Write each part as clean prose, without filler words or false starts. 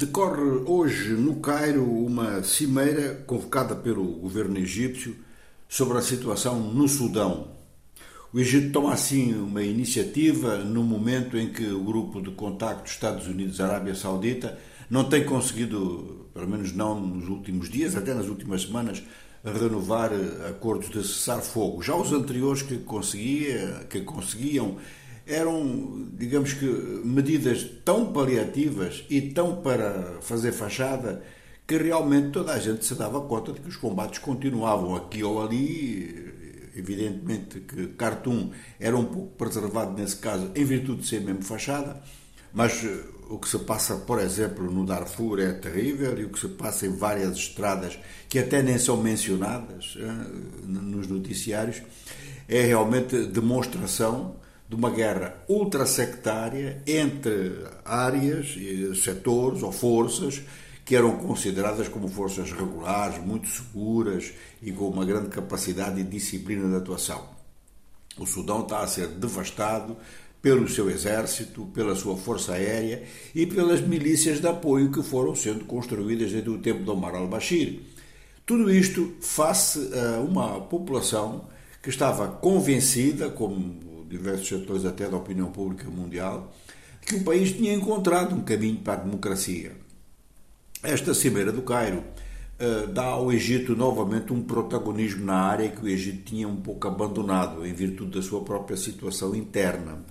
Decorre hoje no Cairo uma cimeira convocada pelo governo egípcio sobre a situação no Sudão. O Egito toma assim uma iniciativa no momento em que o grupo de contacto dos Estados Unidos-Arábia Saudita não tem conseguido, pelo menos não nos últimos dias, até nas últimas semanas, renovar acordos de cessar-fogo. Já os anteriores que conseguiam eram, digamos que, medidas tão paliativas e tão para fazer fachada que realmente toda a gente se dava conta de que os combates continuavam aqui ou ali. Evidentemente que Khartoum era um pouco preservado nesse caso, em virtude de ser mesmo fachada, mas o que se passa, por exemplo, no Darfur é terrível, e o que se passa em várias estradas que até nem são mencionadas nos noticiários é realmente demonstração de uma guerra ultrasectária entre áreas, setores ou forças que eram consideradas como forças regulares, muito seguras e com uma grande capacidade e disciplina de atuação. O Sudão está a ser devastado pelo seu exército, pela sua força aérea e pelas milícias de apoio que foram sendo construídas desde o tempo de Omar al-Bashir. Tudo isto face a uma população que estava convencida, como diversos setores até da opinião pública mundial, que o país tinha encontrado um caminho para a democracia. Esta cimeira do Cairo dá ao Egito novamente um protagonismo na área que o Egito tinha um pouco abandonado em virtude da sua própria situação interna.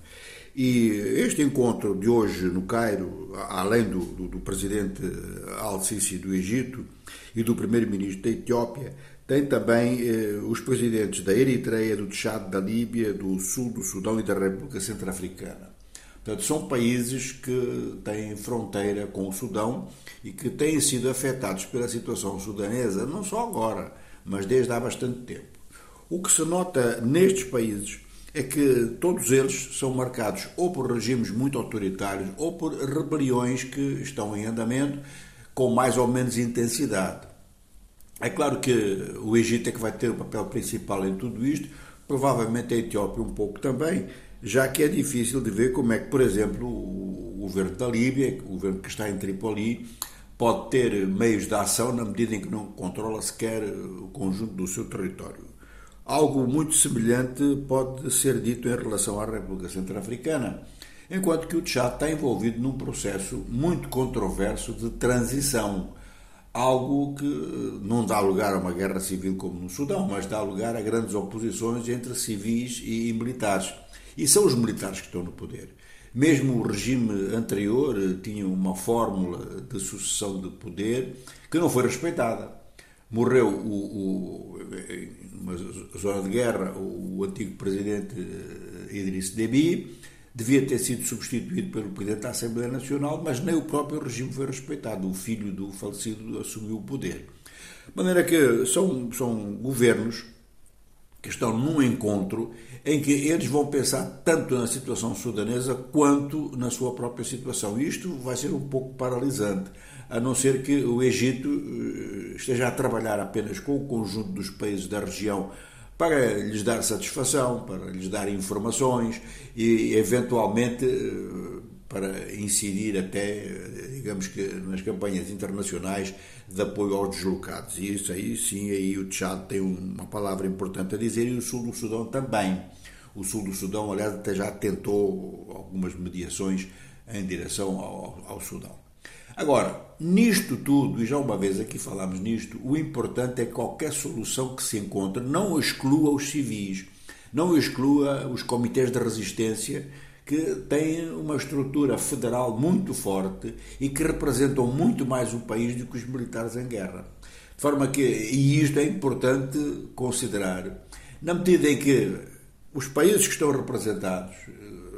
E este encontro de hoje no Cairo, além do presidente Al-Sisi do Egito e do primeiro-ministro da Etiópia, tem também os presidentes da Eritreia, do Tchad, da Líbia, do Sul, do Sudão e da República Centro-Africana. Portanto, são países que têm fronteira com o Sudão e que têm sido afetados pela situação sudanesa, não só agora, mas desde há bastante tempo. O que se nota nestes países é que todos eles são marcados ou por regimes muito autoritários ou por rebeliões que estão em andamento com mais ou menos intensidade. É claro que o Egito é que vai ter o papel principal em tudo isto, provavelmente a Etiópia um pouco também, já que é difícil de ver como é que, por exemplo, o governo da Líbia, o governo que está em Tripoli, pode ter meios de ação na medida em que não controla sequer o conjunto do seu território. Algo muito semelhante pode ser dito em relação à República Centro-Africana, enquanto que o Tchad está envolvido num processo muito controverso de transição, algo que não dá lugar a uma guerra civil como no Sudão, mas dá lugar a grandes oposições entre civis e militares. E são os militares que estão no poder. Mesmo o regime anterior tinha uma fórmula de sucessão de poder que não foi respeitada. Morreu, numa zona de guerra, o antigo presidente Idriss Debi, devia ter sido substituído pelo presidente da Assembleia Nacional, mas nem o próprio regime foi respeitado. O filho do falecido assumiu o poder. De maneira que são governos que estão num encontro em que eles vão pensar tanto na situação sudanesa quanto na sua própria situação. Isto vai ser um pouco paralisante, a não ser que o Egito esteja a trabalhar apenas com o conjunto dos países da região para lhes dar satisfação, para lhes dar informações e, eventualmente, para incidir até, digamos que, nas campanhas internacionais de apoio aos deslocados. E isso aí, sim, aí o Tchad tem uma palavra importante a dizer, e o Sul do Sudão também. O Sul do Sudão, aliás, até já tentou algumas mediações em direção ao Sudão. Agora, nisto tudo, e já uma vez aqui falámos nisto, o importante é que qualquer solução que se encontre não exclua os civis, não exclua os comitês de resistência, que têm uma estrutura federal muito forte e que representam muito mais o país do que os militares em guerra. De forma que, e isto é importante considerar, na medida em que os países que estão representados,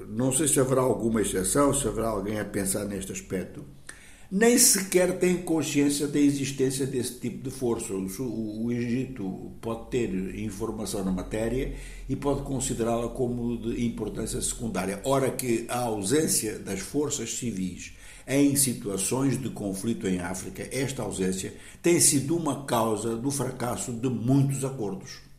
não sei se haverá alguma exceção, se haverá alguém a pensar neste aspecto, nem sequer têm consciência da existência desse tipo de força. O Egito pode ter informação na matéria e pode considerá-la como de importância secundária, ora que a ausência das forças civis em situações de conflito em África, esta ausência tem sido uma causa do fracasso de muitos acordos.